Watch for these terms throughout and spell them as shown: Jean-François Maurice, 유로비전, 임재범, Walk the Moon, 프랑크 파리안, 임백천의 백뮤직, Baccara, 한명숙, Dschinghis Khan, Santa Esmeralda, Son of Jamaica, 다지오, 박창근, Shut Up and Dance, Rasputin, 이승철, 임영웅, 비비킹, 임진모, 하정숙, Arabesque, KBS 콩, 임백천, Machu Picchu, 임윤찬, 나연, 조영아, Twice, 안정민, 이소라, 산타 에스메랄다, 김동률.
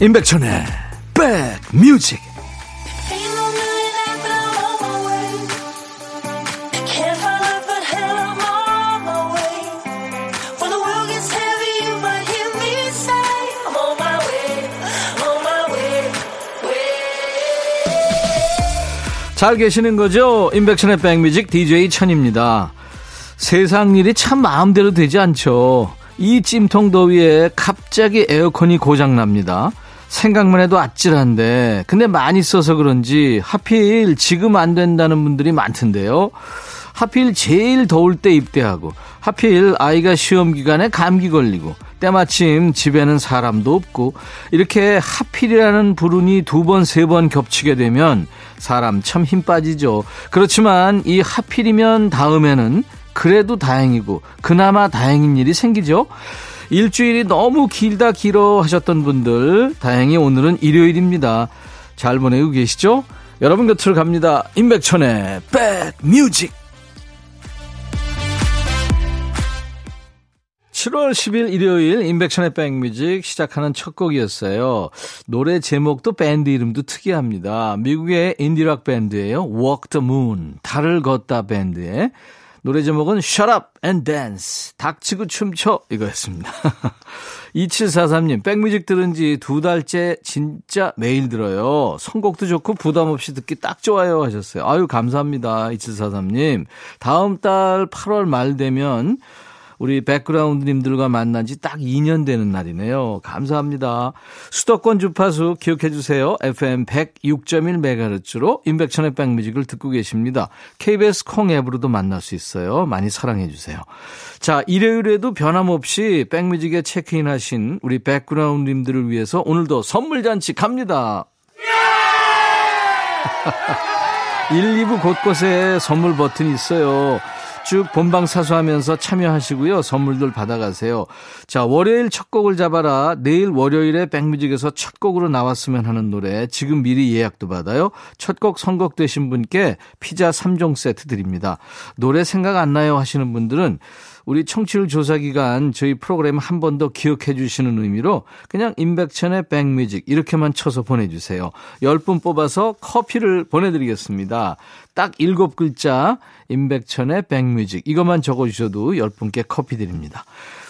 임백천의 백뮤직. 잘 계시는 거죠? 임백천의 백뮤직 DJ 천입니다. 세상 일이 참 마음대로 되지 않죠. 이 찜통 더위에 갑자기 에어컨이 고장납니다. 생각만 해도 아찔한데, 근데 많이 써서 그런지 하필 지금 안 된다는 분들이 많던데요. 하필 제일 더울 때 입대하고, 하필 아이가 시험 기간에 감기 걸리고, 때마침 집에는 사람도 없고, 이렇게 하필이라는 불운이 두 번, 세 번 겹치게 되면 사람 참 힘 빠지죠. 그렇지만 이 하필이면 다음에는 그래도 다행이고 그나마 다행인 일이 생기죠. 일주일이 너무 길다 길어 하셨던 분들, 다행히 오늘은 일요일입니다. 잘 보내고 계시죠? 여러분 곁으로 갑니다. 임백천의 백뮤직. 7월 10일 일요일 임백천의 백뮤직 시작하는 첫 곡이었어요. 노래 제목도 밴드 이름도 특이합니다. 미국의 인디락 밴드예요. Walk the Moon, 달을 걷다 밴드의 노래 제목은 Shut Up and Dance, 닥치고 춤춰, 이거였습니다. 2743님, 백뮤직 들은 지 두 달째 진짜 매일 들어요. 선곡도 좋고 부담 없이 듣기 딱 좋아요 하셨어요. 아유, 감사합니다. 2743님. 다음 달 8월 말 되면 우리 백그라운드님들과 만난 지 딱 2년 되는 날이네요. 감사합니다. 수도권 주파수 기억해 주세요. FM 106.1MHz로 임백천의 백뮤직을 듣고 계십니다. KBS 콩 앱으로도 만날 수 있어요. 많이 사랑해 주세요. 자, 일요일에도 변함없이 백뮤직에 체크인하신 우리 백그라운드님들을 위해서 오늘도 선물 잔치 갑니다. 1, 2부 곳곳에 선물 버튼이 있어요. 쭉 본방사수하면서 참여하시고요. 선물들 받아가세요. 자, 월요일 첫 곡을 잡아라. 내일 월요일에 백뮤직에서 첫 곡으로 나왔으면 하는 노래, 지금 미리 예약도 받아요. 첫 곡 선곡되신 분께 피자 3종 세트 드립니다. 노래 생각 안 나요 하시는 분들은 우리 청취율 조사 기간 저희 프로그램 한 번 더 기억해 주시는 의미로 그냥 임백천의 백뮤직 이렇게만 쳐서 보내주세요. 10분 뽑아서 커피를 보내드리겠습니다. 딱 7글자 임백천의 백뮤직, 이것만 적어주셔도 10분께 커피 드립니다.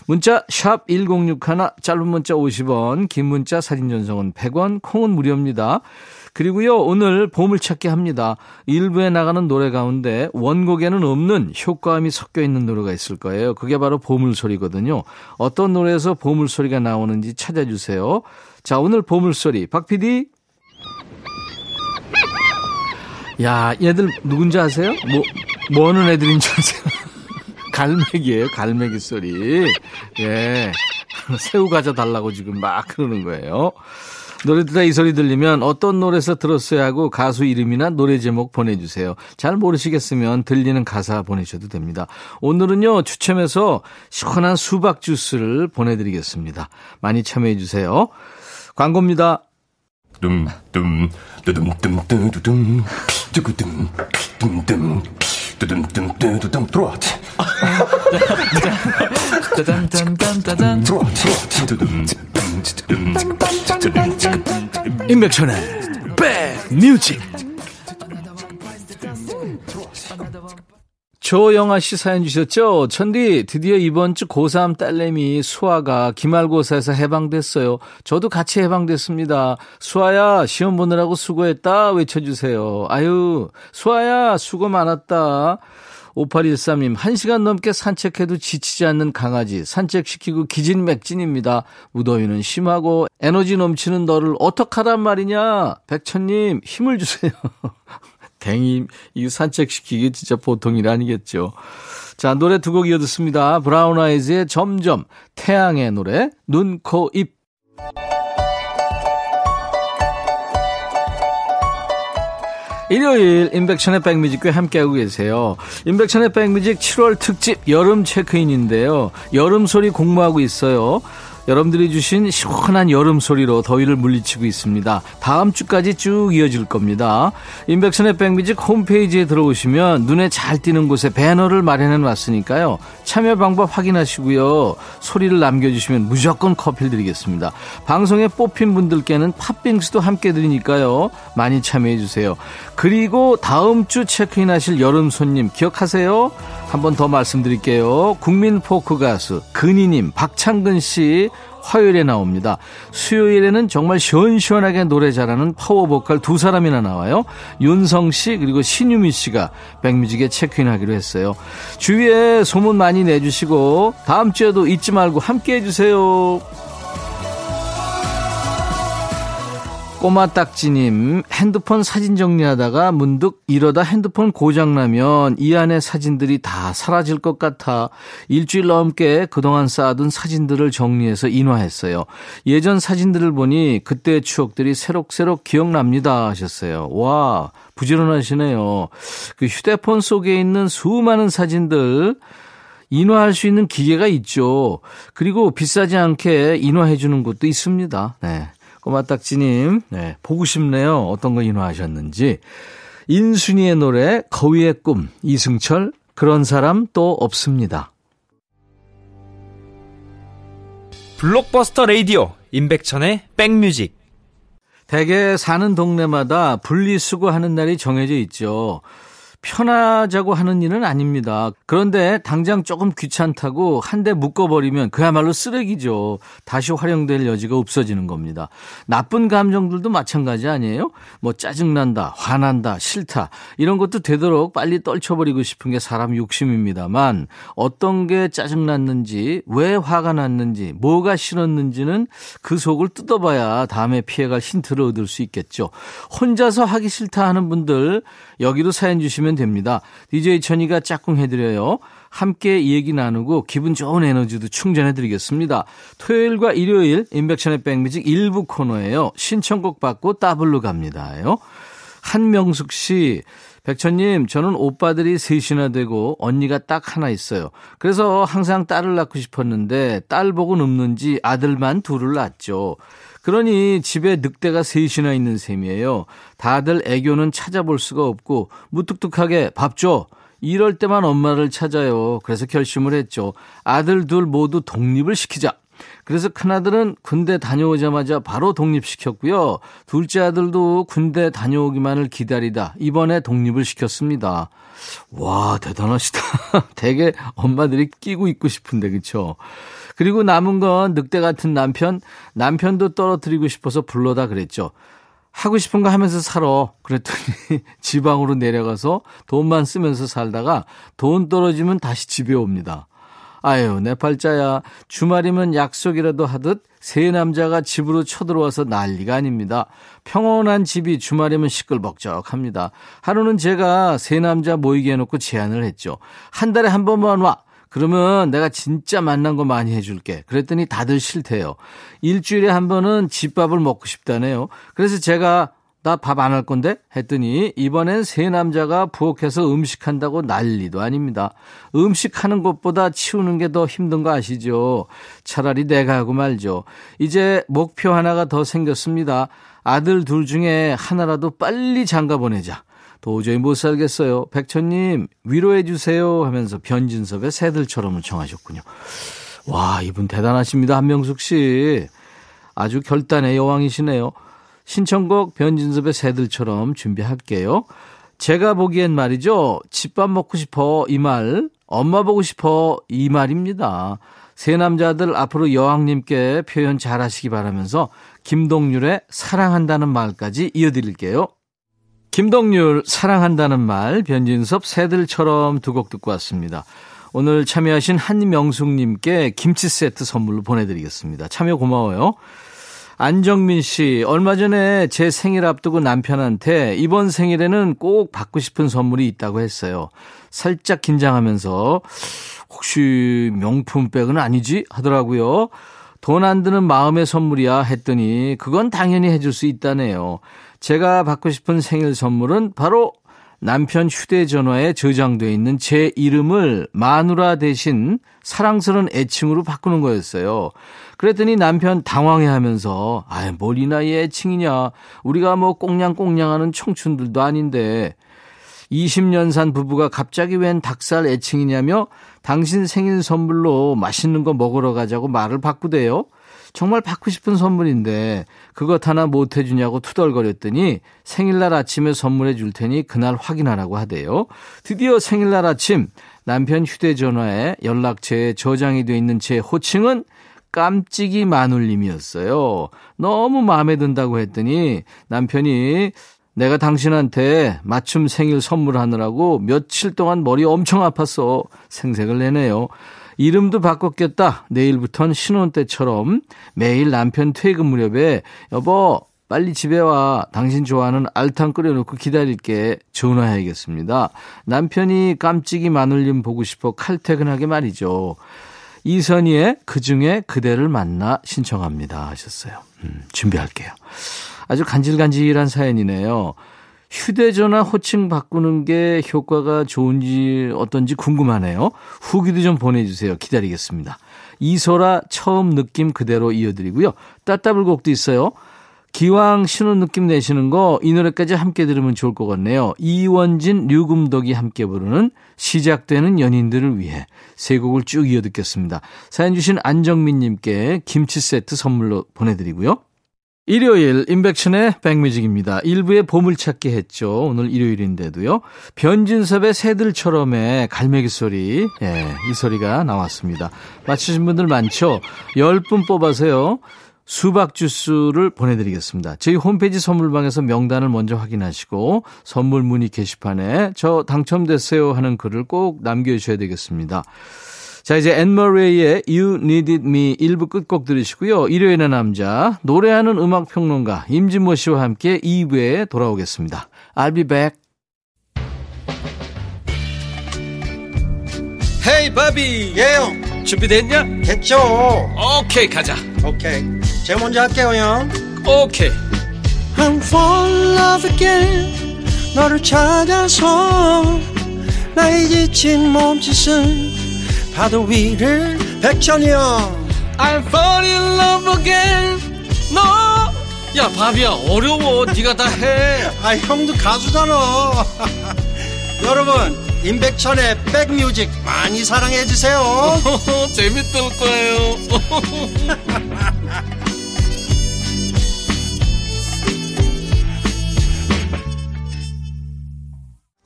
문자 샵 1061, 짧은 문자 50원, 긴 문자 사진 전송은 100원, 콩은 무료입니다. 그리고요, 오늘 보물찾기 합니다. 일부에 나가는 노래 가운데 원곡에는 없는 효과음이 섞여 있는 노래가 있을 거예요. 그게 바로 보물소리거든요. 어떤 노래에서 보물소리가 나오는지 찾아주세요. 자, 오늘 보물소리 박 PD. 야, 얘들 누군지 아세요? 뭐 하는 애들인지 아세요? 갈매기예요, 갈매기 소리. 예, 새우 과자 달라고 지금 막 그러는 거예요. 노래 듣다 이 소리 들리면 어떤 노래에서 들었어야 하고 가수 이름이나 노래 제목 보내주세요. 잘 모르시겠으면 들리는 가사 보내셔도 됩니다. 오늘은요, 추첨해서 시원한 수박 주스를 보내드리겠습니다. 많이 참여해 주세요. 광고입니다. 임백천의 백뮤직. 조영아 씨 사연 주셨죠? 천디, 드디어 이번 주 고3 딸내미 수아가 기말고사에서 해방됐어요. 저도 같이 해방됐습니다. 수아야, 시험 보느라고 수고했다 외쳐주세요. 아유, 수아야, 수고 많았다. 5813님, 1시간 넘게 산책해도 지치지 않는 강아지, 산책시키고 기진맥진입니다. 무더위는 심하고 에너지 넘치는 너를 어떡하란 말이냐. 백천님, 힘을 주세요. 댕이, 이 산책시키기 진짜 보통 일 아니겠죠. 자, 노래 두 곡 이어 듣습니다. 브라운 아이즈의 점점, 태양의 노래, 눈, 코, 입. 일요일 임백천의 백뮤직과 함께하고 계세요. 임백천의 백뮤직 7월 특집 여름 체크인인데요. 여름 소리 공모하고 있어요. 여러분들이 주신 시원한 여름 소리로 더위를 물리치고 있습니다. 다음 주까지 쭉 이어질 겁니다. 임백천의 백뮤직 홈페이지에 들어오시면 눈에 잘 띄는 곳에 배너를 마련해 놨으니까요. 참여 방법 확인하시고요. 소리를 남겨주시면 무조건 커피를 드리겠습니다. 방송에 뽑힌 분들께는 팥빙수도 함께 드리니까요. 많이 참여해 주세요. 그리고 다음 주 체크인하실 여름 손님 기억하세요. 한 번 더 말씀드릴게요. 국민 포크 가수 근이님, 박창근씨 화요일에 나옵니다. 수요일에는 정말 시원시원하게 노래 잘하는 파워보컬 두 사람이나 나와요. 윤성씨 그리고 신유미씨가 백뮤직에 체크인하기로 했어요. 주위에 소문 많이 내주시고 다음 주에도 잊지 말고 함께해 주세요. 꼬마딱지님, 핸드폰 사진 정리하다가 문득 이러다 핸드폰 고장나면 이 안에 사진들이 다 사라질 것 같아 일주일 넘게 그동안 쌓아둔 사진들을 정리해서 인화했어요. 예전 사진들을 보니 그때의 추억들이 새록새록 기억납니다 하셨어요. 와, 부지런하시네요. 그 휴대폰 속에 있는 수많은 사진들 인화할 수 있는 기계가 있죠. 그리고 비싸지 않게 인화해 주는 곳도 있습니다. 네. 꼬마딱지님, 네, 보고 싶네요. 어떤 거 인화하셨는지. 인순이의 노래 거위의 꿈, 이승철 그런 사람 또 없습니다. 블록버스터 라디오 임백천의 백뮤직. 대개 사는 동네마다 분리수거하는 날이 정해져 있죠. 편하자고 하는 일은 아닙니다. 그런데 당장 조금 귀찮다고 한 대 묶어버리면 그야말로 쓰레기죠. 다시 활용될 여지가 없어지는 겁니다. 나쁜 감정들도 마찬가지 아니에요? 뭐 짜증난다, 화난다, 싫다 이런 것도 되도록 빨리 떨쳐버리고 싶은 게 사람 욕심입니다만 어떤 게 짜증났는지, 왜 화가 났는지, 뭐가 싫었는지는 그 속을 뜯어봐야 다음에 피해갈 힌트를 얻을 수 있겠죠. 혼자서 하기 싫다 하는 분들 여기로 사연 주시면 됩니다. DJ 천이가 짝꿍해드려요. 함께 얘기 나누고 기분 좋은 에너지도 충전해드리겠습니다. 토요일과 일요일 임백천의 백뮤직 1부 코너예요. 신청곡 받고 따블로 갑니다요. 한명숙 씨, 백천님, 저는 오빠들이 셋이나 되고 언니가 딱 하나 있어요. 그래서 항상 딸을 낳고 싶었는데 딸 복은 없는지 아들만 둘을 낳았죠. 그러니 집에 늑대가 셋이나 있는 셈이에요. 다들 애교는 찾아볼 수가 없고 무뚝뚝하게 밥 줘. 이럴 때만 엄마를 찾아요. 그래서 결심을 했죠. 아들 둘 모두 독립을 시키자. 그래서 큰아들은 군대 다녀오자마자 바로 독립시켰고요. 둘째 아들도 군대 다녀오기만을 기다리다 이번에 독립을 시켰습니다. 와, 대단하시다. 되게 엄마들이 끼고 있고 싶은데, 그렇죠? 그리고 남은 건 늑대 같은 남편, 남편도 떨어뜨리고 싶어서 불러다 그랬죠. 하고 싶은 거 하면서 살아. 그랬더니 지방으로 내려가서 돈만 쓰면서 살다가 돈 떨어지면 다시 집에 옵니다. 아유, 내 팔자야. 주말이면 약속이라도 하듯 세 남자가 집으로 쳐들어와서 난리가 아닙니다. 평온한 집이 주말이면 시끌벅적합니다. 하루는 제가 세 남자 모이게 해놓고 제안을 했죠. 한 달에 한 번만 와. 그러면 내가 진짜 만난 거 많이 해줄게. 그랬더니 다들 싫대요. 일주일에 한 번은 집밥을 먹고 싶다네요. 그래서 제가 나 밥 안 할 건데? 했더니 이번엔 세 남자가 부엌에서 음식한다고 난리도 아닙니다. 음식하는 것보다 치우는 게 더 힘든 거 아시죠? 차라리 내가 하고 말죠. 이제 목표 하나가 더 생겼습니다. 아들 둘 중에 하나라도 빨리 장가 보내자. 도저히 못 살겠어요. 백천님 위로해 주세요 하면서 변진섭의 새들처럼을 청하셨군요. 와, 이분 대단하십니다. 한명숙 씨. 아주 결단의 여왕이시네요. 신청곡 변진섭의 새들처럼 준비할게요. 제가 보기엔 말이죠. 집밥 먹고 싶어 이 말, 엄마 보고 싶어 이 말입니다. 세 남자들 앞으로 여왕님께 표현 잘하시기 바라면서 김동률의 사랑한다는 말까지 이어드릴게요. 김동률 사랑한다는 말, 변진섭 새들처럼 두 곡 듣고 왔습니다. 오늘 참여하신 한명숙님께 김치 세트 선물로 보내드리겠습니다. 참여 고마워요. 안정민 씨, 얼마 전에 제 생일 앞두고 남편한테 이번 생일에는 꼭 받고 싶은 선물이 있다고 했어요. 살짝 긴장하면서 혹시 명품백은 아니지? 하더라고요. 돈 안 드는 마음의 선물이야 했더니 그건 당연히 해줄 수 있다네요. 제가 받고 싶은 생일 선물은 바로 남편 휴대전화에 저장되어 있는 제 이름을 마누라 대신 사랑스러운 애칭으로 바꾸는 거였어요. 그랬더니 남편 당황해하면서 아이 뭘 이 나이에 애칭이냐, 우리가 뭐 꽁냥꽁냥하는 청춘들도 아닌데, 20년 산 부부가 갑자기 웬 닭살 애칭이냐며 당신 생일 선물로 맛있는 거 먹으러 가자고 말을 바꾸대요. 정말 받고 싶은 선물인데 그것 하나 못 해주냐고 투덜거렸더니 생일날 아침에 선물해 줄 테니 그날 확인하라고 하대요. 드디어 생일날 아침 남편 휴대전화에 연락처에 저장이 돼 있는 제 호칭은 깜찍이 마눌님이었어요. 너무 마음에 든다고 했더니 남편이 내가 당신한테 맞춤 생일 선물하느라고 며칠 동안 머리 엄청 아팠어. 생색을 내네요. 이름도 바꿨겠다. 내일부턴 신혼 때처럼 매일 남편 퇴근 무렵에 여보 빨리 집에 와. 당신 좋아하는 알탕 끓여놓고 기다릴게. 전화해야겠습니다. 남편이 깜찍이 마눌님 보고 싶어 칼퇴근하게 말이죠. 이선희의 그중에 그대를 만나 신청합니다 하셨어요. 준비할게요. 아주 간질간질한 사연이네요. 휴대전화 호칭 바꾸는 게 효과가 좋은지 어떤지 궁금하네요. 후기도 좀 보내주세요. 기다리겠습니다. 이소라 처음 느낌 그대로 이어드리고요. 따따블 곡도 있어요. 기왕 신혼 느낌 내시는 거 이 노래까지 함께 들으면 좋을 것 같네요. 이원진, 류금덕이 함께 부르는 시작되는 연인들을 위해 세 곡을 쭉 이어듣겠습니다. 사연 주신 안정민님께 김치 세트 선물로 보내드리고요. 일요일 임백천의 백뮤직입니다. 1부에 보물찾기 했죠. 오늘 일요일인데도요. 변진섭의 새들처럼의 갈매기 소리, 이 소리가 나왔습니다. 맞추신 분들 많죠? 10분 뽑아서요. 수박 주스를 보내드리겠습니다. 저희 홈페이지 선물방에서 명단을 먼저 확인하시고 선물 문의 게시판에 저 당첨됐어요 하는 글을 꼭 남겨주셔야 되겠습니다. 자, 이제 앤머레이의 You Needed Me 1부 끝곡 들으시고요. 일요일의 남자, 노래하는 음악평론가 임진모 씨와 함께 2부에 돌아오겠습니다. I'll be back. Hey, 바비. 예영. Yeah. 준비됐냐? 됐죠. 오케이, okay, 가자. 오케이. Okay. 제가 먼저 할게요, 형. 오케이. Okay. I'm falling in love again. 너를 찾아서 나의 지친 몸짓은 파도 위를 백천이 형 I'm falling in love again 너 no. 야 바비야 어려워 네가 다 해. 아 형도 가수잖아. 여러분 임백천의 백뮤직 많이 사랑해 주세요. 재밌을 거예요.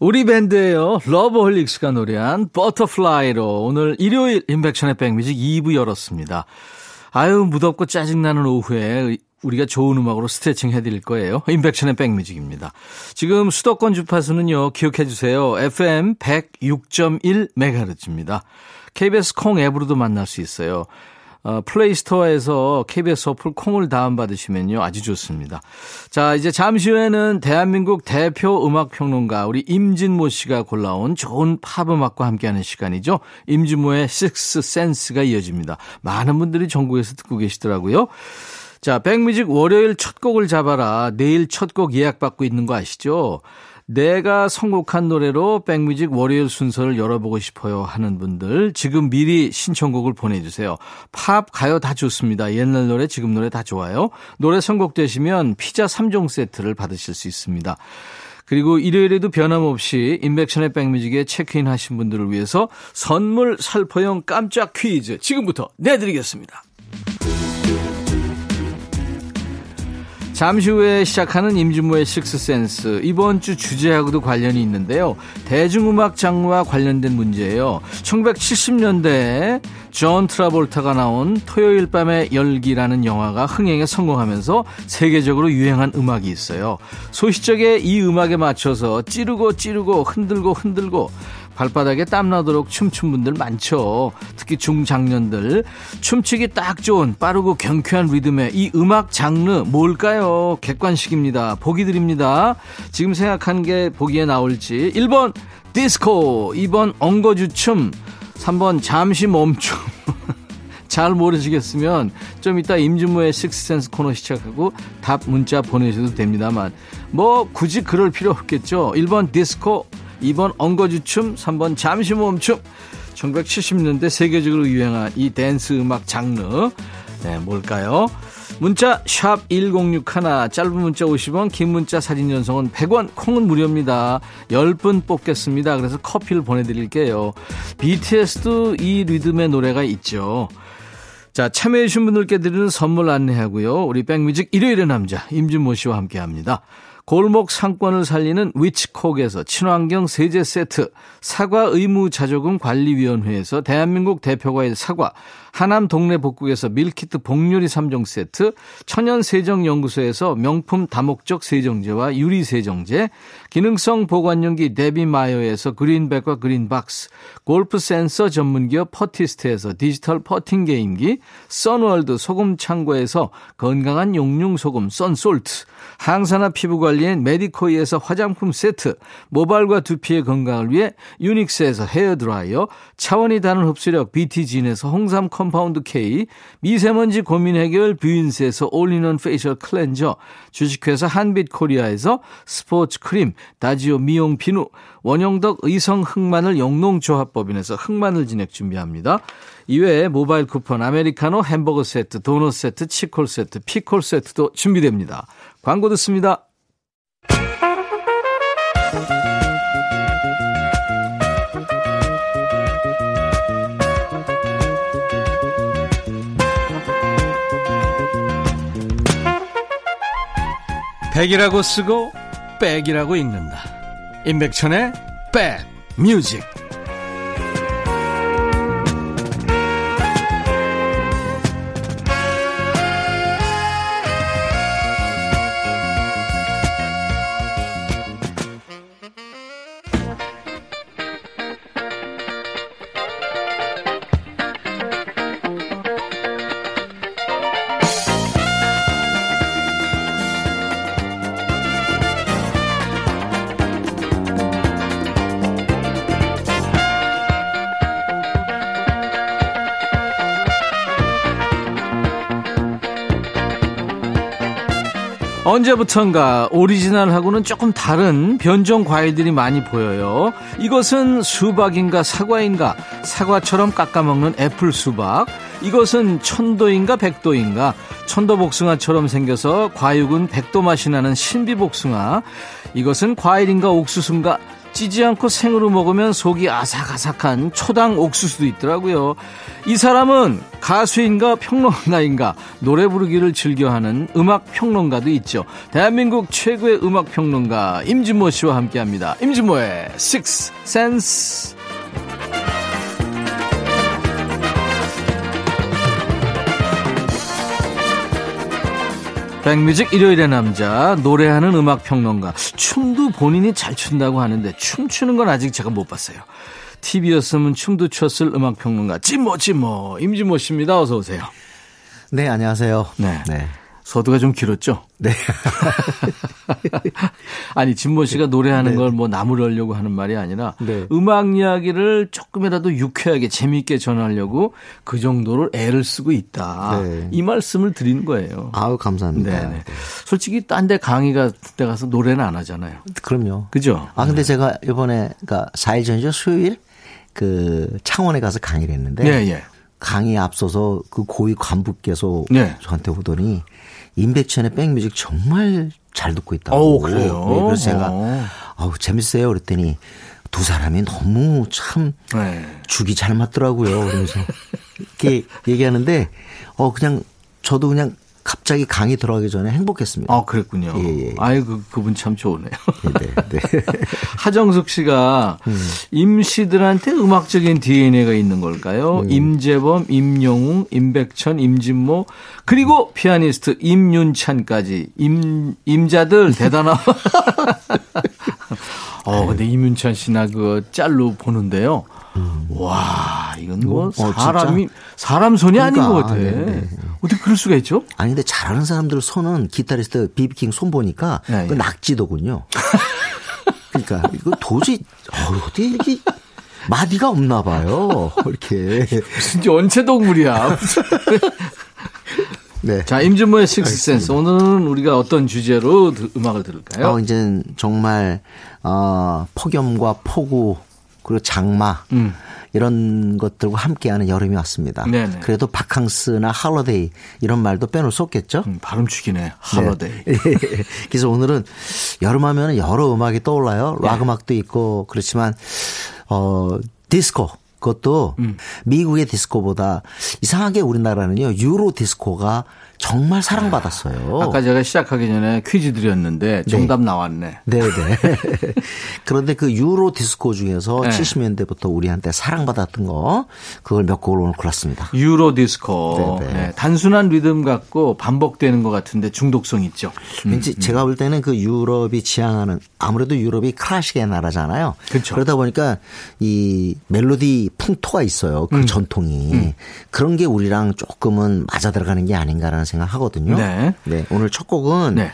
우리 밴드예요. 러브홀릭스가 노래한 버터플라이로 오늘 일요일 임백천의 백뮤직 2부 열었습니다. 아유 무덥고 짜증나는 오후에 우리가 좋은 음악으로 스트레칭 해드릴 거예요. 임백천의 백뮤직입니다. 지금 수도권 주파수는요. 기억해 주세요. FM 106.1MHz입니다. KBS 콩 앱으로도 만날 수 있어요. 플레이스토어에서 KBS 어플 콩을 다운받으시면요 아주 좋습니다. 자, 이제 잠시 후에는 대한민국 대표 음악평론가 우리 임진모 씨가 골라온 좋은 팝음악과 함께하는 시간이죠. 임진모의 식스센스가 이어집니다. 많은 분들이 전국에서 듣고 계시더라고요. 자, 백뮤직 월요일 첫 곡을 잡아라. 내일 첫 곡 예약받고 있는 거 아시죠? 내가 선곡한 노래로 백뮤직 월요일 순서를 열어보고 싶어요 하는 분들 지금 미리 신청곡을 보내주세요. 팝, 가요 다 좋습니다. 옛날 노래, 지금 노래 다 좋아요. 노래 선곡되시면 피자 3종 세트를 받으실 수 있습니다. 그리고 일요일에도 변함없이 인백션의 백뮤직에 체크인 하신 분들을 위해서 선물 살포형 깜짝 퀴즈 지금부터 내드리겠습니다. 잠시 후에 시작하는 임진모의 식스센스, 이번 주 주제하고도 관련이 있는데요. 대중음악 장르와 관련된 문제예요. 1970년대에 존 트라볼타가 나온 토요일 밤의 열기라는 영화가 흥행에 성공하면서 세계적으로 유행한 음악이 있어요. 소시적의 이 음악에 맞춰서 찌르고 흔들고 발바닥에 땀나도록 춤춘 분들 많죠. 특히 중장년들. 춤추기 딱 좋은 빠르고 경쾌한 리듬에 이 음악 장르 뭘까요? 객관식입니다. 보기 드립니다. 지금 생각한 게 보기에 나올지. 1번 디스코, 2번 엉거주춤, 3번 잠시 멈춤. 잘 모르시겠으면 좀 이따 임진모의 식스센스 코너 시작하고 답 문자 보내셔도 됩니다만 뭐 굳이 그럴 필요 없겠죠. 1번 디스코, 2번 엉거주춤, 3번 잠시 멈춤. 1970년대 세계적으로 유행한 이 댄스 음악 장르, 네, 뭘까요? 문자 샵 1061, 짧은 문자 50원, 긴 문자 사진 연속은 100원, 콩은 무료입니다. 10분 뽑겠습니다. 그래서 커피를 보내드릴게요. BTS도 이 리듬의 노래가 있죠. 자, 참여해주신 분들께 드리는 선물 안내하고요. 우리 백뮤직 일요일의 남자 임진모 씨와 함께합니다. 골목 상권을 살리는 위치콕에서 친환경 세제 세트, 사과 의무자조금 관리위원회에서 대한민국 대표과일 사과, 하남 동네 복국에서 밀키트 복요리 3종 세트, 천연세정연구소에서 명품 다목적 세정제와 유리세정제, 기능성 보관용기 데비마요에서 그린백과 그린박스, 골프센서 전문기업 퍼티스트에서 디지털 퍼팅 게임기, 선월드 소금창고에서 건강한 용융소금 선솔트, 항산화 피부관리엔 메디코이에서 화장품 세트, 모발과 두피의 건강을 위해 유닉스에서 헤어드라이어, 차원이 다른 흡수력 BT진에서 홍삼 컴파운드 K, 미세먼지 고민 해결 뷰인스에서 올인원 페이셜 클렌저, 주식회사 한빛코리아에서 스포츠 크림, 다지오 미용 비누, 원영덕 의성 흑마늘 영농조합법인에서 흑마늘 진액 준비합니다. 이외에 모바일 쿠폰, 아메리카노, 햄버거 세트, 도넛 세트, 치콜 세트, 피콜 세트도 준비됩니다. 광고 듣습니다. 백이라고 쓰고 백이라고 읽는다. 임백천의 백뮤직. 언제부턴가 오리지널하고는 조금 다른 변종 과일들이 많이 보여요. 이것은 수박인가 사과인가, 사과처럼 깎아먹는 애플 수박. 이것은 천도인가 백도인가, 천도복숭아처럼 생겨서 과육은 백도 맛이 나는 신비복숭아. 이것은 과일인가 옥수수인가, 찌지 않고 생으로 먹으면 속이 아삭아삭한 초당 옥수수도 있더라고요. 이 사람은 가수인가 평론가인가, 노래 부르기를 즐겨하는 음악평론가도 있죠. 대한민국 최고의 음악평론가 임진모 씨와 함께합니다. 임진모의 Sixth Sense. 백뮤직 일요일의 남자, 노래하는 음악평론가, 춤도 본인이 잘 춘다고 하는데 춤추는 건 아직 제가 못 봤어요. TV였으면 춤도 췄을 음악평론가 찐모 임진모 씨입니다. 어서 오세요. 네, 안녕하세요. 네. 서두가 좀 길었죠? 네. 아니, 진모 씨가 노래하는 걸 뭐 나무르려고 하는 말이 아니라 음악 이야기를 조금이라도 유쾌하게 재미있게 전하려고 그 정도로 애를 쓰고 있다. 네. 이 말씀을 드린 거예요. 아우, 감사합니다. 네네. 솔직히 딴 데 강의 같은데 가서 노래는 안 하잖아요. 그럼요. 그죠? 아, 근데 제가 이번에, 그러니까 4일 전이죠? 수요일? 그 창원에 가서 강의를 했는데. 예. 강의에 앞서서 그 고위 간부께서 저한테 오더니 임백천의 백뮤직 정말 잘 듣고 있다고. 오, 그래요? 네, 그래서 제가 아우, 재밌어요 그랬더니 두 사람이 너무 참 죽이 잘 맞더라고요. 그래서 이렇게 얘기하는데 그냥 저도 그냥 갑자기 강의 들어가기 전에 행복했습니다. 아, 그랬군요. 예. 아유, 그분 참 좋으네요. 네. 하정숙 씨가 임씨들한테 음악적인 DNA가 있는 걸까요? 임재범, 임영웅, 임백천, 임진모, 그리고 피아니스트 임윤찬까지. 임자들 대단하다. 근데 임윤찬 씨나 그 짤로 보는데요. 와, 이건 뭐 사람이 진짜? 사람 손이 그러니까, 아닌 것 같아. 네네. 어떻게 그럴 수가 있죠? 아니, 근데 잘하는 사람들 손은 기타리스트 비비킹 손 보니까 그 낙지도군요. 그러니까 이거 도저히 어떻게 이렇게 마디가 없나 봐요. 이렇게 무슨 연체동물이야. 네. 자, 임진모의 식스센스. 오늘은 우리가 어떤 주제로 음악을 들을까요? 이제는 정말 폭염과 폭우 그리고 장마 이런 것들과 함께하는 여름이 왔습니다. 네네. 그래도 바캉스나 할로데이 이런 말도 빼놓을 수 없겠죠. 발음축이네. 할로데이. 네. 그래서 오늘은 여름하면 여러 음악이 떠올라요. 락 네. 음악도 있고 그렇지만 디스코. 그것도 미국의 디스코보다 이상하게 우리나라는요 유로 디스코가 정말 사랑받았어요. 아까 제가 시작하기 전에 퀴즈 드렸는데 정답 네. 나왔네. 네네. 그런데 그 유로 디스코 중에서 네. 70년대부터 우리한테 사랑받았던 거 그걸 몇 곡을 오늘 골랐습니다. 유로 디스코. 네, 단순한 리듬 같고 반복되는 것 같은데 중독성 있죠. 왠지 제가 볼 때는 그 유럽이 지향하는 아무래도 유럽이 클래식의 나라잖아요. 그렇죠. 그러다 보니까 이 멜로디 풍토가 있어요. 그 전통이. 그런 게 우리랑 조금은 맞아 들어가는 게 아닌가라는 생각하거든요. 네. 네. 오늘 첫 곡은 네.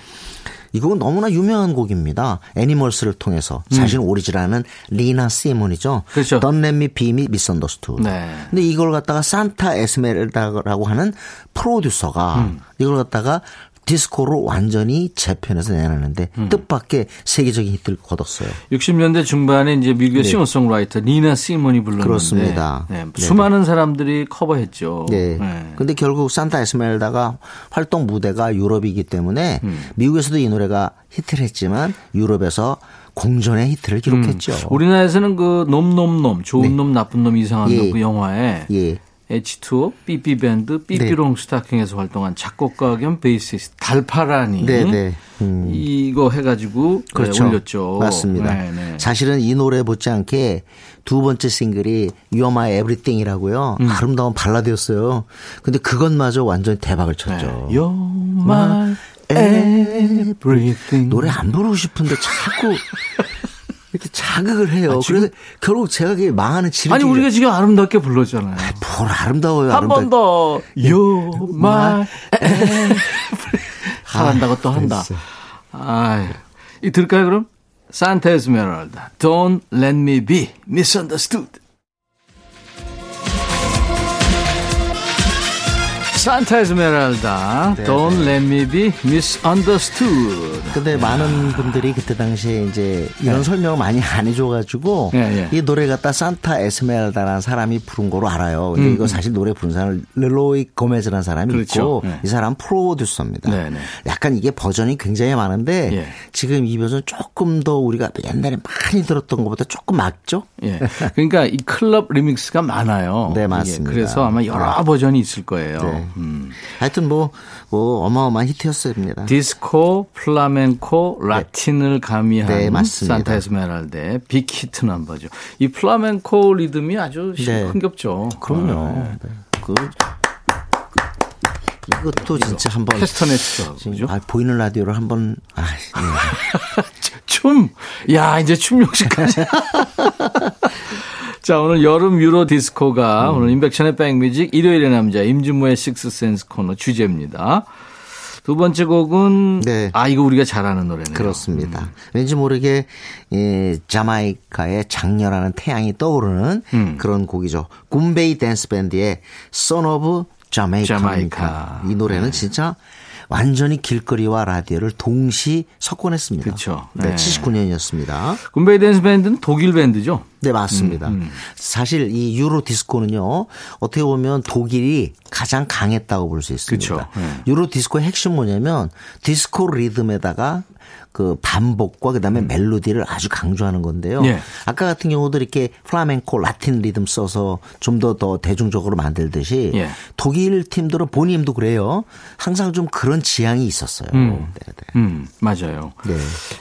이 곡은 너무나 유명한 곡입니다. 애니멀스를 통해서 사실 오리지널은 리나 시몬이죠. 그렇죠. Don't Let Me Be Misunderstood. 네. 근데 이걸 갖다가 산타 에스메랄다라고 하는 프로듀서가 이걸 갖다가 디스코로 완전히 재편해서 내놨는데 뜻밖의 세계적인 히트를 거뒀어요. 60년대 중반에 이제 미국의 네. 싱어송라이터 니나 시몬이 불렀는데 그렇습니다. 네. 수많은 사람들이 커버했죠. 네. 그런데 결국 산타 에스메랄다가 활동 무대가 유럽이기 때문에 미국에서도 이 노래가 히트를 했지만 유럽에서 공전의 히트를 기록했죠. 우리나라에서는 그 놈놈놈 좋은 네. 놈 나쁜 놈 이상한 놈 그 영화에 예. H2O, 삐삐밴드, 삐삐롱 네. 스타킹에서 활동한 작곡가 겸 베이시스트 달파라니 네. 이거 해가지고 그렇죠. 네, 올렸죠. 맞습니다. 네네. 사실은 이 노래 못지않게 두 번째 싱글이 You're My Everything이라고요. 아름다운 발라드였어요. 근데 그것마저 완전히 대박을 쳤죠. 네. You're My Everything. 노래 안 부르고 싶은데 자꾸... 이렇게 자극을 해요. 그래서 결국 제가 그게 망하는 지름길. 아니 우리가 지금 아름답게 불렀잖아요. 뭘 아름다워요. 한 번 더. You're my 잘한다고 또 한다. 아, 이 들을까요 그럼? Santa Esmeralda. Don't let me be misunderstood. 산타 에스메랄다. Don't let me be misunderstood. 근데 많은 분들이 그때 당시에 이제 이런 설명을 많이 안 해줘가지고 이 노래 갖다 산타 에스메랄다라는 사람이 부른 거로 알아요. 근데 이거 사실 노래 부른 사람은 르로이 고메즈라는 사람이 그렇죠. 있고 이 사람 프로듀서입니다. 네네. 약간 이게 버전이 굉장히 많은데 지금 이 버전 조금 더 우리가 옛날에 많이 들었던 것보다 조금 맞죠? 예. 그러니까 이 클럽 리믹스가 많아요. 네, 맞습니다. 그래서 아마 여러 버전이 있을 거예요. 네. 하여튼 뭐 어마어마한 히트였습니다. 디스코, 플라멘코, 라틴을 가미한 네, 산타 에스메랄다의 빅히트 넘버죠. 이 플라멘코 리듬이 아주 흥겹죠. 그럼요. 네. 이것도 진짜 한번 캐스터넷이죠. 보이는 라디오를 한번 춤. 야 이제 춤 욕심까지. 자 오늘 여름 유로 디스코가 오늘 임백천의 백뮤직 일요일의 남자 임진모의 식스센스 코너 주제입니다. 두 번째 곡은 네. 아 이거 우리가 잘 아는 노래네요. 그렇습니다. 왠지 모르게 자마이카의 장렬하는 태양이 떠오르는 그런 곡이죠. 굼베이 댄스 밴드의 Son of Jamaica. 이 노래는 진짜 완전히 길거리와 라디오를 동시 석권했습니다. 그렇죠. 네, 79년이었습니다. 굼베이 댄스 밴드는 독일 밴드죠? 네, 맞습니다. 사실 이 유로 디스코는요, 어떻게 보면 독일이 가장 강했다고 볼 수 있습니다. 그렇죠. 네. 유로 디스코의 핵심 뭐냐면 디스코 리듬에다가 그 반복과 그다음에 멜로디를 아주 강조하는 건데요. 예. 아까 같은 경우도 이렇게 플라멘코 라틴 리듬 써서 좀 더 대중적으로 만들듯이 예. 독일 팀들은 보니 M도 그래요. 항상 좀 그런 지향이 있었어요. 맞아요. 네.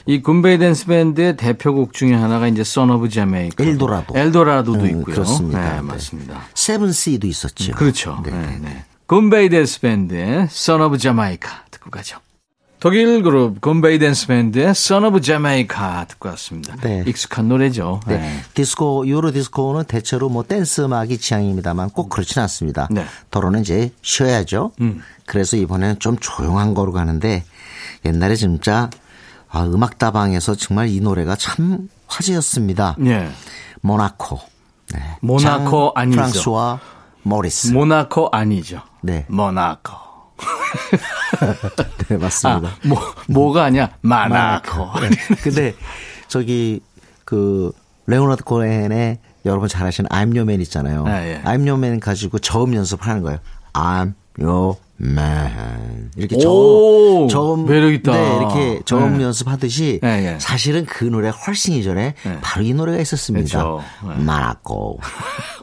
이 굼베이 댄스 밴드의 대표곡 중에 하나가 이제 Son of Jamaica. 엘도라도도 있고요. 그렇습니다. 네, 맞습니다. 세븐 씨도 있었죠. 그렇죠. 네. 굼베이 댄스 밴드의 Son of Jamaica 듣고 가죠. 독일 그룹 굼베이 댄스 밴드의 Son of Jamaica 듣고 왔습니다. 네. 익숙한 노래죠. 네. 네. 디스코 유로 디스코는 대체로 뭐 댄스 음악이 지향입니다만 꼭 그렇지는 않습니다. 네. 더러는 이제 쉬어야죠. 그래서 이번에는 좀 조용한 거로 가는데 옛날에 진짜 음악다방에서 정말 이 노래가 참 화제였습니다. 네. 모나코. 네. 모나코 아니죠. 프랑스와 모리스. 모나코 아니죠. 네. 모나코. 네, 맞습니다. 아, 뭐가 아니야? 마나코. 근데 저기 그 레오나드 코헨의 여러분 잘 아시는 I'm Your Man 있잖아요. 아, 예. I'm Your Man 가지고 저음 연습하는 거예요. I'm Your Man. 이렇게 저음 매력있다. 네, 이렇게 저음 네. 연습하듯이 네, 네. 사실은 그 노래 훨씬 이전에 네. 바로 이 노래가 있었습니다. 그렇죠. 네. 마나코.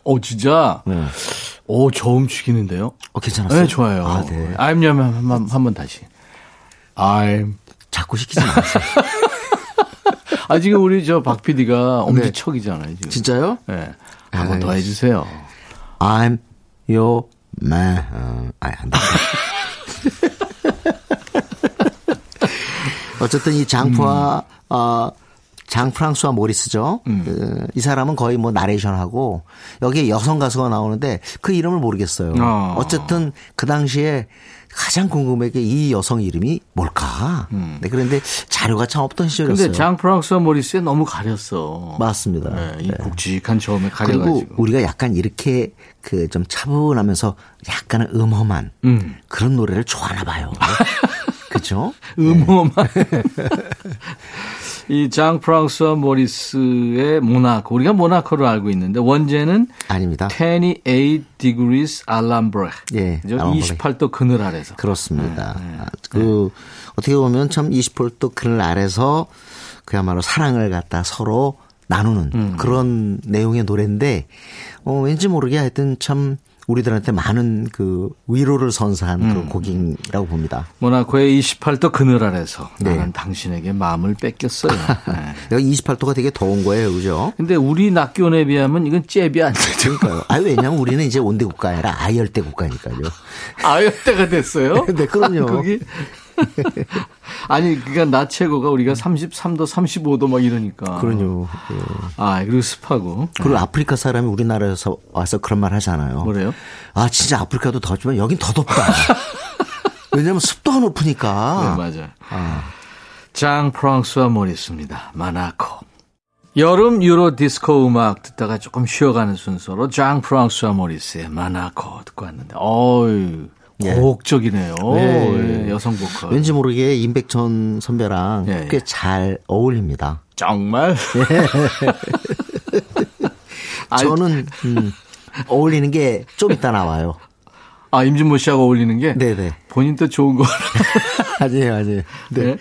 오 진짜. 네. 오 저음 죽이는데요. 괜찮았어요. 네, 좋아요. 아, 네. I'm Your Man 한번 다시. I'm 자꾸 시키지 마세요. 아, 지금 우리 저 박 PD가 엄지척이잖아요. 지금. 진짜요? 네. 한 번 더 해주세요. I'm your man. 안 돼. 어쨌든 이 장프랑수아 모리스죠. 이 사람은 거의 뭐 나레이션하고 여기에 여성 가수가 나오는데 그 이름을 모르겠어요. 어쨌든 그 당시에 가장 궁금하게 이 여성 이름이 뭘까? 네, 그런데 자료가 참 없던 시절이었어요. 근데 장프랑수아 모리스에 너무 가렸어. 맞습니다. 네, 이 굵직한 저음에 가려가지고. 그리고 우리가 약간 이렇게 그 좀 차분하면서 약간은 음험한 그런 노래를 좋아하나 봐요. 그렇죠? 음험한. 이 장프랑스와 모리스의 모나코. 우리가 모나코를 알고 있는데 원제는 아닙니다. 28 degrees alhambra. 예, 28도 그늘 아래서. 그렇습니다. 네, 네. 그 어떻게 보면 참 28도 그늘 아래서 그야말로 사랑을 갖다 서로 나누는 그런 내용의 노래인데 왠지 모르게 하여튼 참 우리들한테 많은 그 위로를 선사한 그런 곡이라고 봅니다. 모나코의 28도 그늘 아래서 네. 나는 당신에게 마음을 뺏겼어요. 네. 여기 28도가 되게 더운 거예요, 그죠? 근데 우리 낙기온에 비하면 이건 잽이 안 되죠. 그러니까요. 아, 왜냐면 우리는 이제 온대 국가 아니라 아열대 국가니까요. 아열대가 됐어요? 네, 그럼요. 거기 아니, 그러니까 낮 최고가 우리가 33도, 35도 막 이러니까. 그럼요. 예. 아, 그리고 습하고. 그리고 아프리카 사람이 우리나라에서 와서 그런 말 하잖아요. 뭐래요? 아, 진짜 아프리카도 덥지만 여긴 더 덥다. 왜냐면 습도가 높으니까. 네, 맞아요. 아. 장프랑스와 모리스입니다. 마나코. 여름 유로 디스코 음악 듣다가 조금 쉬어가는 순서로 장프랑스와 모리스의 마나코 듣고 왔는데, 어유 고혹적이네요. 네. 여성 보컬. 왠지 모르게 임백천 선배랑 네. 꽤 잘 어울립니다. 정말? 네. 저는 어울리는 게 좀 이따 나와요. 아, 임진모 씨하고 어울리는 게? 네네. 본인도 좋은 거. 아니에요, 아니에요. 네. 네.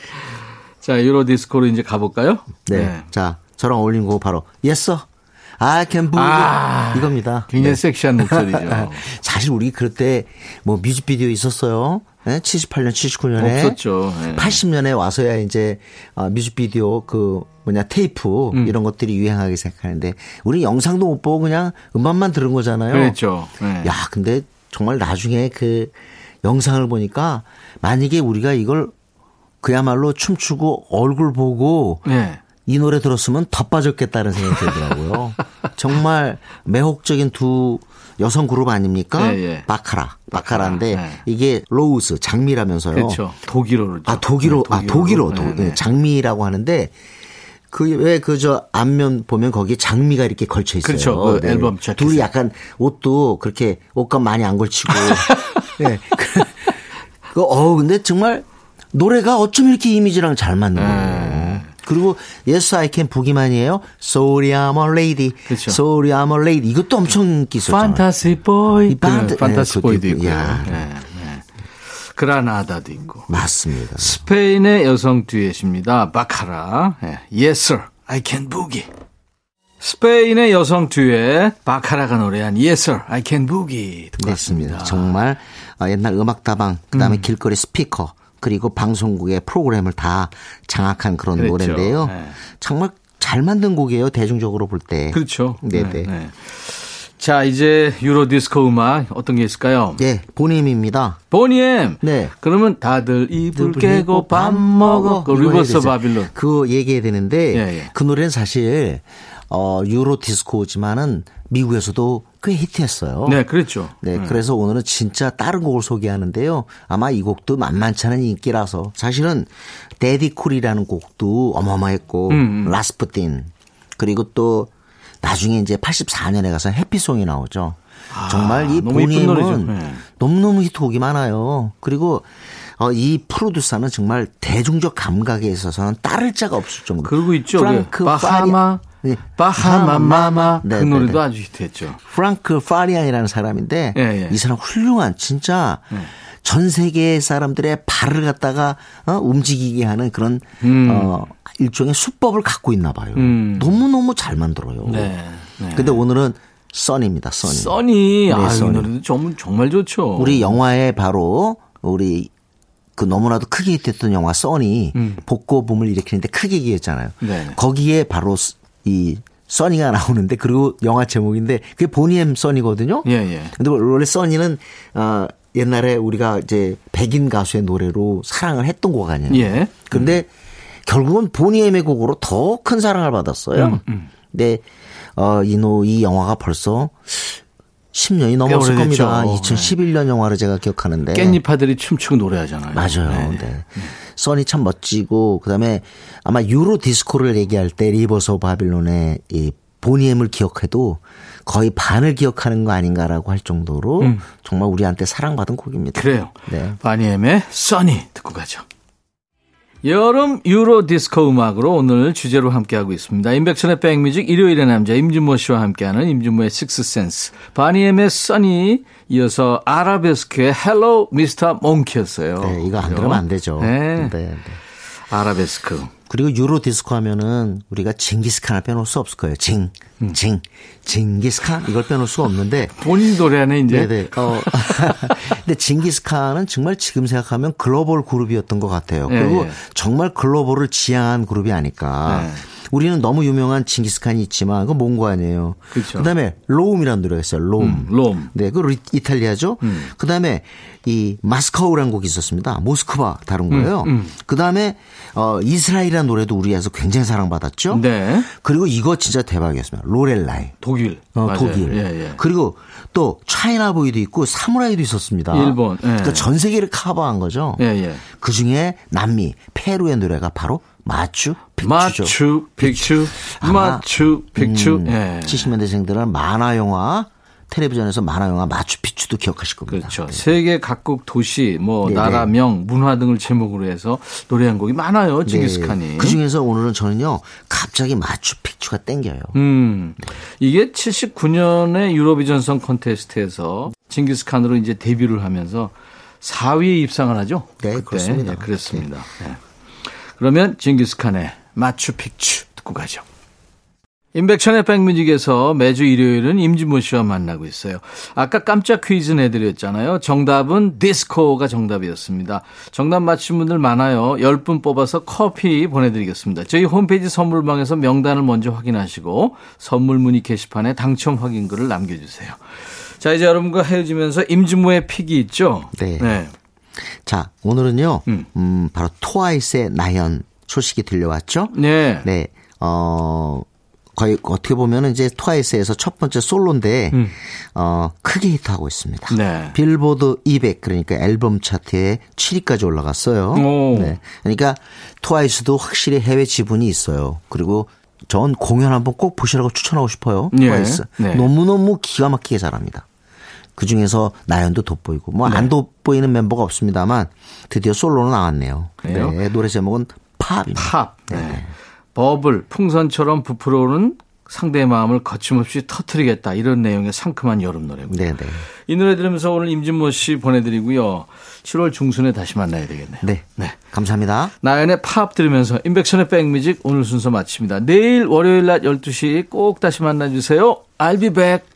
자, 유로 디스코로 이제 가볼까요? 네. 네. 자, 저랑 어울리는 거 바로, 예서. I can believe 이겁니다. 굉장히 네. 섹시한 목소리죠. 사실 우리 그때 뭐 뮤직비디오 있었어요. 네? 78년, 79년에. 없었죠. 네. 80년에 와서야 이제 뮤직비디오 테이프 이런 것들이 유행하게 생각하는데 우리 영상도 못 보고 그냥 음반만 들은 거잖아요. 그렇죠. 네. 야, 근데 정말 나중에 그 영상을 보니까 만약에 우리가 이걸 그야말로 춤추고 얼굴 보고 네. 이 노래 들었으면 더 빠졌겠다는 생각이 들더라고요. 정말 매혹적인 두 여성 그룹 아닙니까? 예, 예. 바카라인데 예. 이게 로우스 장미라면서요. 그렇죠. 독일어로죠. 독일어. 장미라고 하는데 그 앞면 보면 거기 장미가 이렇게 걸쳐 있어요. 그렇죠. 그 네. 앨범 자켓. 둘이 약간 옷도 그렇게 옷감 많이 안 걸치고. 네. 근데 정말 노래가 어쩜 이렇게 이미지랑 잘 맞는 거예요. 그리고 Yes, I Can 보기만이에요. Sorry, I'm a lady. 그렇죠. Sorry, I'm a lady. 이것도 엄청 인기 있었잖아요. Fantasy Boy. Fantasy Boy도 있고요. 그라나다도 있고. 맞습니다. 스페인의 여성 듀엣입니다. 바카라. Yes, sir, I Can Boogie. 스페인의 여성 듀엣 바카라가 노래한 Yes, sir, I Can Boogie. 맞습니다. 정말 옛날 음악다방, 그다음에 길거리 스피커. 그리고 방송국의 프로그램을 다 장악한 그런 그랬죠. 노래인데요. 네. 정말 잘 만든 곡이에요. 대중적으로 볼 때. 그렇죠. 네네. 네. 자, 이제 유로디스코 음악 어떤 게 있을까요? 네. 보니 M입니다. 보니 M. 네. 그러면 다들 이불 깨고 밥 먹어. 리버스 바빌론. 그거 얘기해야 되는데 예, 예. 그 노래는 사실 유로디스코지만은 미국에서도 꽤 히트했어요. 네, 그랬죠. 네, 그래서 오늘은 진짜 다른 곡을 소개하는데요. 아마 이 곡도 만만치 않은 인기라서 사실은 데디쿨이라는 곡도 어마어마했고 라스푸틴 그리고 또 나중에 이제 84년에 가서 해피송이 나오죠. 정말 이 보니 엠은 너무너무 히트곡이 많아요. 그리고 이 프로듀서는 정말 대중적 감각에 있어서는 따를 자가 없을 정도로. 그러고 있죠. 프랑크 바하마, 파리안. 바하마 마마. 네, 그 노래도 아주 히트했죠. 프랑크 파리안이라는 사람인데 네, 이 사람 훌륭한 진짜 전 세계 사람들의 발을 갖다가 움직이게 하는 그런 일종의 수법을 갖고 있나 봐요. 너무너무 잘 만들어요. 네. 네. 근데 오늘은 써니입니다. 써니. 네, 이 노래도 정말 좋죠. 우리 영화에 바로 우리 그 너무나도 크게 히트했던 영화 써니 복고붐을 일으키는데 크게 얘기했잖아요. 네. 거기에 바로 이 써니가 나오는데 그리고 영화 제목인데 그게 보니 엠 써니거든요. 예. 근데 원래 써니는 옛날에 우리가 이제 백인 가수의 노래로 사랑을 했던 곡 아니에요. 예. 근데 결국은 보니 엠의 곡으로 더 큰 사랑을 받았어요. 근데 이 영화가 벌써 10년이 넘었을 겁니다. 2011년 영화를 제가 기억하는데. 깻잎아들이 춤추고 노래하잖아요. 맞아요. 네. 네. 써니 참 멋지고 그다음에 아마 유로 디스코를 얘기할 때 리버스 오브 바빌론의 이 보니엠을 기억해도 거의 반을 기억하는 거 아닌가라고 할 정도로 정말 우리한테 사랑받은 곡입니다. 그래요. 네. 보니엠의 써니 듣고 가죠. 여름 유로 디스코 음악으로 오늘 주제로 함께하고 있습니다. 임백천의 백뮤직 일요일의 남자 임진모 씨와 함께하는 임진모의 식스센스. 바니엠의 써니 이어서 아라베스크의 헬로 미스터 몽키였어요. 네, 이거 안 들으면 안 되죠. 네. 아라베스크. 그리고 유로 디스코 하면은 우리가 징기스칸을 빼놓을 수 없을 거예요. 징기스칸 이걸 빼놓을 수가 없는데 본인 노래하네 이제. 네네. 근데 징기스칸은 정말 지금 생각하면 글로벌 그룹이었던 것 같아요. 그리고 정말 글로벌을 지향한 그룹이 아닐까. 네. 우리는 너무 유명한 징기스칸이 있지만 그건 몽고 아니에요. 그렇죠. 그다음에 롬이라는 노래가 있어요. 롬. 네, 그거 이탈리아죠. 그다음에 이 마스카우라는 곡이 있었습니다. 모스크바 다른 거예요. 그다음에 이스라엘이라는 노래도 우리에서 굉장히 사랑받았죠. 네. 그리고 이거 진짜 대박이었습니다. 로렐라이. 독일. 독일. 예. 그리고 또 차이나보이도 있고 사무라이도 있었습니다. 일본. 예. 그러니까 전 세계를 커버한 거죠. 예. 그중에 남미 페루의 노래가 바로 마추픽추. 70년대생들은 만화영화 텔레비전에서 만화영화 마추픽추도 기억하실 겁니다. 그렇죠. 네. 세계 각국 도시 나라명 문화 등을 제목으로 해서 노래한 곡이 많아요. 징기스칸이. 네. 그중에서 오늘은 저는요 갑자기 마추픽추가 땡겨요. 이게 79년에 유로비전 송 콘테스트에서 징기스칸으로 이제 데뷔를 하면서 4위에 입상을 하죠. 네, 그렇습니다. 네, 그렇습니다. 네. 그러면 징기스칸의 마추픽추 듣고 가죠. 임백천의 백뮤직에서 매주 일요일은 임진모 씨와 만나고 있어요. 아까 깜짝 퀴즈 내드렸잖아요. 정답은 디스코가 정답이었습니다. 정답 맞힌 분들 많아요. 10분 뽑아서 커피 보내드리겠습니다. 저희 홈페이지 선물방에서 명단을 먼저 확인하시고 선물 문의 게시판에 당첨 확인 글을 남겨주세요. 자, 이제 여러분과 헤어지면서 임진모의 픽이 있죠? 네. 자, 오늘은요, 바로 트와이스의 나연 소식이 들려왔죠? 네. 네. 거의 어떻게 보면 이제 트와이스에서 첫 번째 솔로인데, 크게 히트하고 있습니다. 네. 빌보드 200, 그러니까 앨범 차트에 7위까지 올라갔어요. 네. 그러니까 트와이스도 확실히 해외 지분이 있어요. 그리고 전 공연 한번 꼭 보시라고 추천하고 싶어요. 트와이스. 네. 너무너무 기가 막히게 잘합니다. 그중에서 나연도 돋보이고 안 돋보이는 멤버가 없습니다만 드디어 솔로로 나왔네요. 네, 노래 제목은 팝입니다. 팝. 네. 버블 풍선처럼 부풀어오는 상대의 마음을 거침없이 터뜨리겠다 이런 내용의 상큼한 여름 노래입니다. 네네. 이 노래 들으면서 오늘 임진모 씨 보내드리고요. 7월 중순에 다시 만나야 되겠네요. 네. 감사합니다. 나연의 팝 들으면서 임백천의 백뮤직 오늘 순서 마칩니다. 내일 월요일 낮 12시 꼭 다시 만나주세요. I'll be back.